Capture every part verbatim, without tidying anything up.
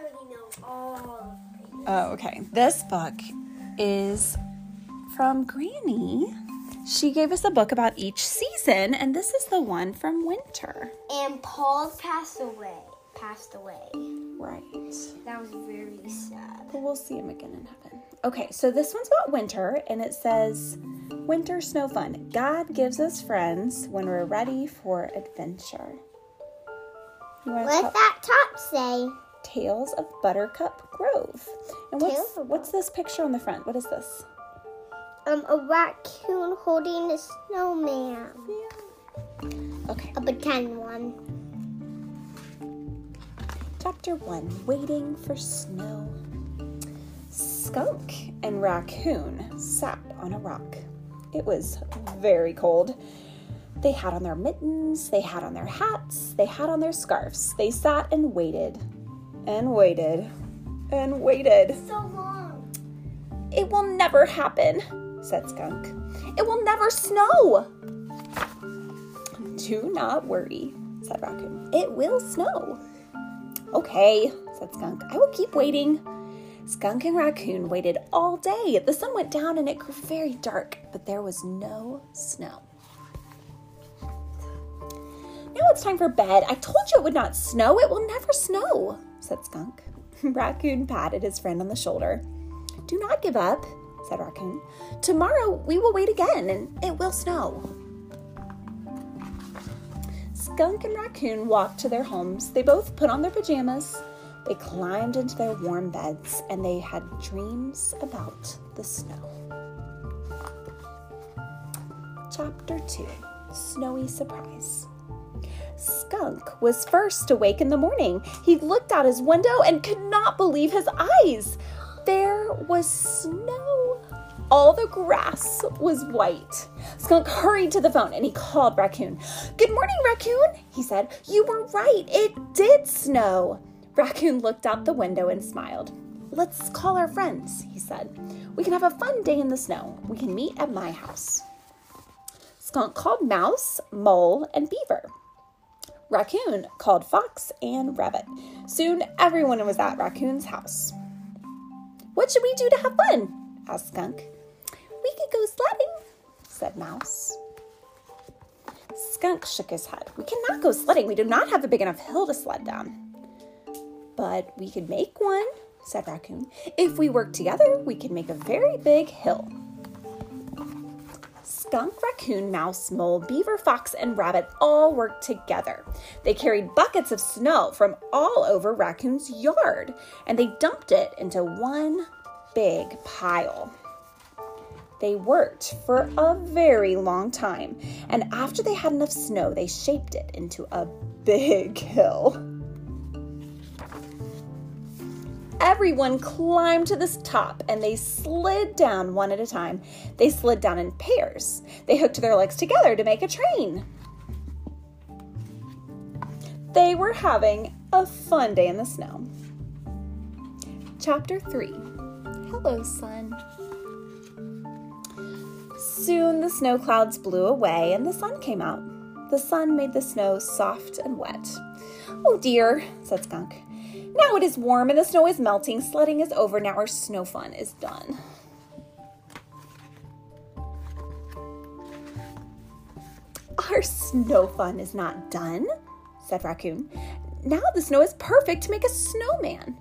already know all of these. Oh, okay. This book is from Granny. She gave us a book about each season, and this is the one from winter. And Paul passed away. Passed away. Right. That was very sad. But we'll see him again in heaven. Okay, so this one's about winter, and it says, Winter Snow Fun. God gives us friends when we're ready for adventure. What's that top say? Tales of Buttercup Grove. And what's, what's this picture on the front? What is this? Um, a raccoon holding a snowman. Yeah. Okay. A pretend one. Chapter one, Waiting for Snow. Skunk and raccoon sat on a rock. It was very cold. They had on their mittens, they had on their hats, they had on their scarves. They sat and waited, and waited, and waited. So long. It will never happen, said Skunk. It will never snow. Do not worry, said Raccoon. It will snow. Okay, said Skunk. I will keep waiting. Skunk and Raccoon waited all day. The sun went down and it grew very dark, but there was no snow. Now it's time for bed. I told you it would not snow. It will never snow, said Skunk. Raccoon patted his friend on the shoulder. Do not give up, said Raccoon. Tomorrow we will wait again and it will snow. Skunk and Raccoon walked to their homes. They both put on their pajamas. They climbed into their warm beds and they had dreams about the snow. Chapter two, Snowy Surprise. Skunk was first awake in the morning. He looked out his window and could not believe his eyes. There was snow. All the grass was white. Skunk hurried to the phone and he called Raccoon. Good morning, Raccoon, he said. You were right. It did snow. Raccoon looked out the window and smiled. Let's call our friends, he said. We can have a fun day in the snow. We can meet at my house. Skunk called Mouse, Mole, and Beaver. Raccoon called Fox and Rabbit. Soon everyone was at Raccoon's house. What should we do to have fun? Asked Skunk. We could go sledding, said Mouse. Skunk shook his head. We cannot go sledding. We do not have a big enough hill to sled down. But we could make one, said Raccoon. If we work together, we could make a very big hill. Skunk, Raccoon, Mouse, Mole, Beaver, Fox, and Rabbit all worked together. They carried buckets of snow from all over Raccoon's yard, and they dumped it into one big pile. They worked for a very long time, and after they had enough snow, they shaped it into a big hill. Everyone climbed to this top and they slid down one at a time. They slid down in pairs. They hooked their legs together to make a train. They were having a fun day in the snow. Chapter three. Hello, Sun. Soon the snow clouds blew away and the sun came out. The sun made the snow soft and wet. Oh dear, said Skunk. Now it is warm and the snow is melting. Sledding is over. Now our snow fun is done. Our snow fun is not done, said Raccoon. Now the snow is perfect to make a snowman.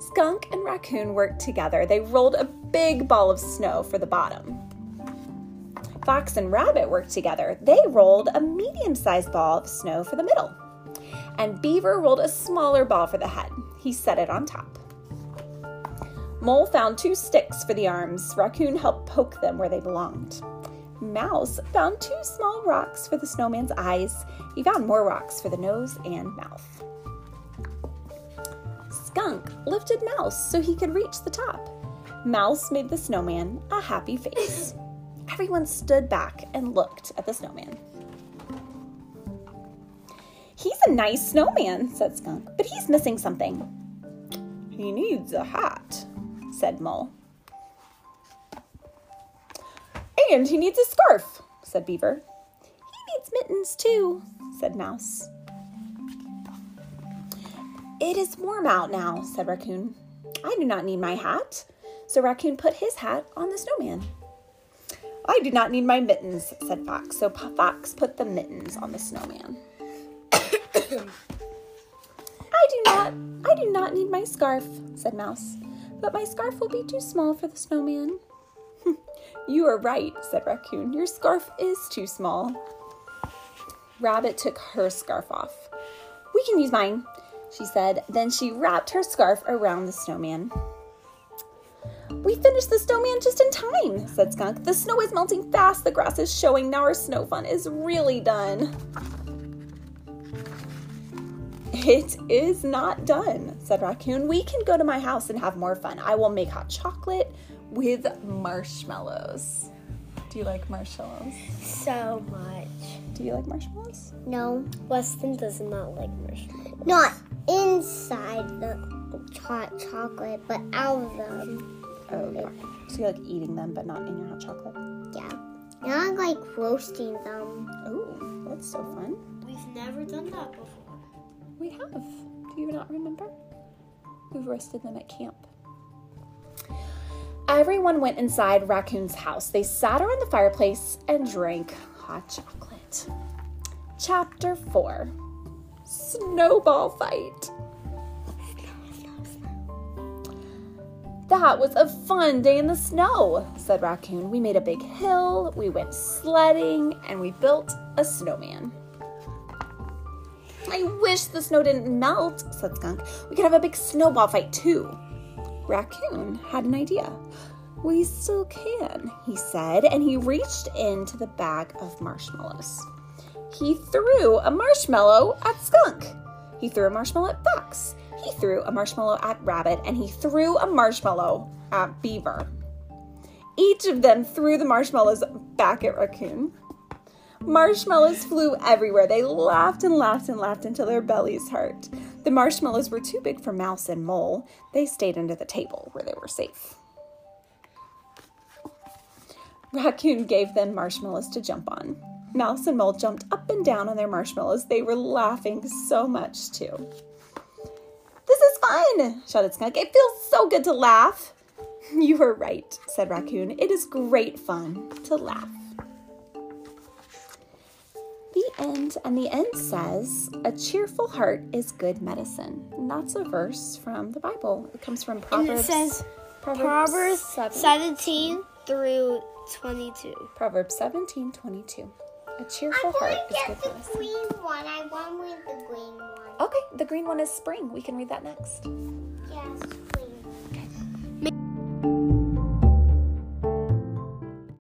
Skunk and Raccoon worked together. They rolled a big ball of snow for the bottom. Fox and Rabbit worked together. They rolled a medium-sized ball of snow for the middle. And Beaver rolled a smaller ball for the head. He set it on top. Mole found two sticks for the arms. Raccoon helped poke them where they belonged. Mouse found two small rocks for the snowman's eyes. He found more rocks for the nose and mouth. Skunk lifted Mouse so he could reach the top. Mouse made the snowman a happy face. Everyone stood back and looked at the snowman. He's a nice snowman, said Skunk, but he's missing something. He needs a hat, said Mole. And he needs a scarf, said Beaver. He needs mittens too, said Mouse. "It is warm out now," said Raccoon. "I do not need my hat." So Raccoon put his hat on the snowman. "I do not need my mittens," said Fox. So Fox put the mittens on the snowman. I do not, I do not need my scarf," said Mouse. "But my scarf will be too small for the snowman." "You are right," said Raccoon. "Your scarf is too small." Rabbit took her scarf off. "We can use mine," she said. Then she wrapped her scarf around the snowman. "We finished the snowman just in time," said Skunk. "The snow is melting fast. The grass is showing. Now our snow fun is really done." "It is not done," said Raccoon. "We can go to my house and have more fun. I will make hot chocolate with marshmallows." Do you like marshmallows? So much. Do you like marshmallows? No. Weston does not like marshmallows. Not inside the hot chocolate, but out of them. Oh, yeah. So you like eating them, but not in your hot chocolate? Yeah. And I like roasting them. Oh, that's so fun. We've never done that before. We have. Do you not remember? We've roasted them at camp. Everyone went inside Raccoon's house. They sat around the fireplace and drank hot chocolate. Chapter four, Snowball Fight. "That was a fun day in the snow," said Raccoon. "We made a big hill, we went sledding, and we built a snowman." "I wish the snow didn't melt," said Skunk. "We could have a big snowball fight too." Raccoon had an idea. "We still can," he said, and he reached into the bag of marshmallows. He threw a marshmallow at Skunk. He threw a marshmallow at Fox. He threw a marshmallow at Rabbit, and he threw a marshmallow at Beaver. Each of them threw the marshmallows back at Raccoon. Marshmallows flew everywhere. They laughed and laughed and laughed until their bellies hurt. The marshmallows were too big for Mouse and Mole. They stayed under the table where they were safe. Raccoon gave them marshmallows to jump on. Mouse and Mole jumped up and down on their marshmallows. They were laughing so much too. "This is fun," shouted Skunk. "It feels so good to laugh." "You were right," said Raccoon. "It is great fun to laugh." The end, and the end says, "A cheerful heart is good medicine." And that's a verse from the Bible. It comes from Proverbs. And it says Proverbs, Proverbs seventeen through twenty-two. Proverbs seventeen, twenty-two. A cheerful heart is good medicine. I want to get the green one. I want with the green one. Okay, the green one is spring. We can read that next. Yes, please. Okay.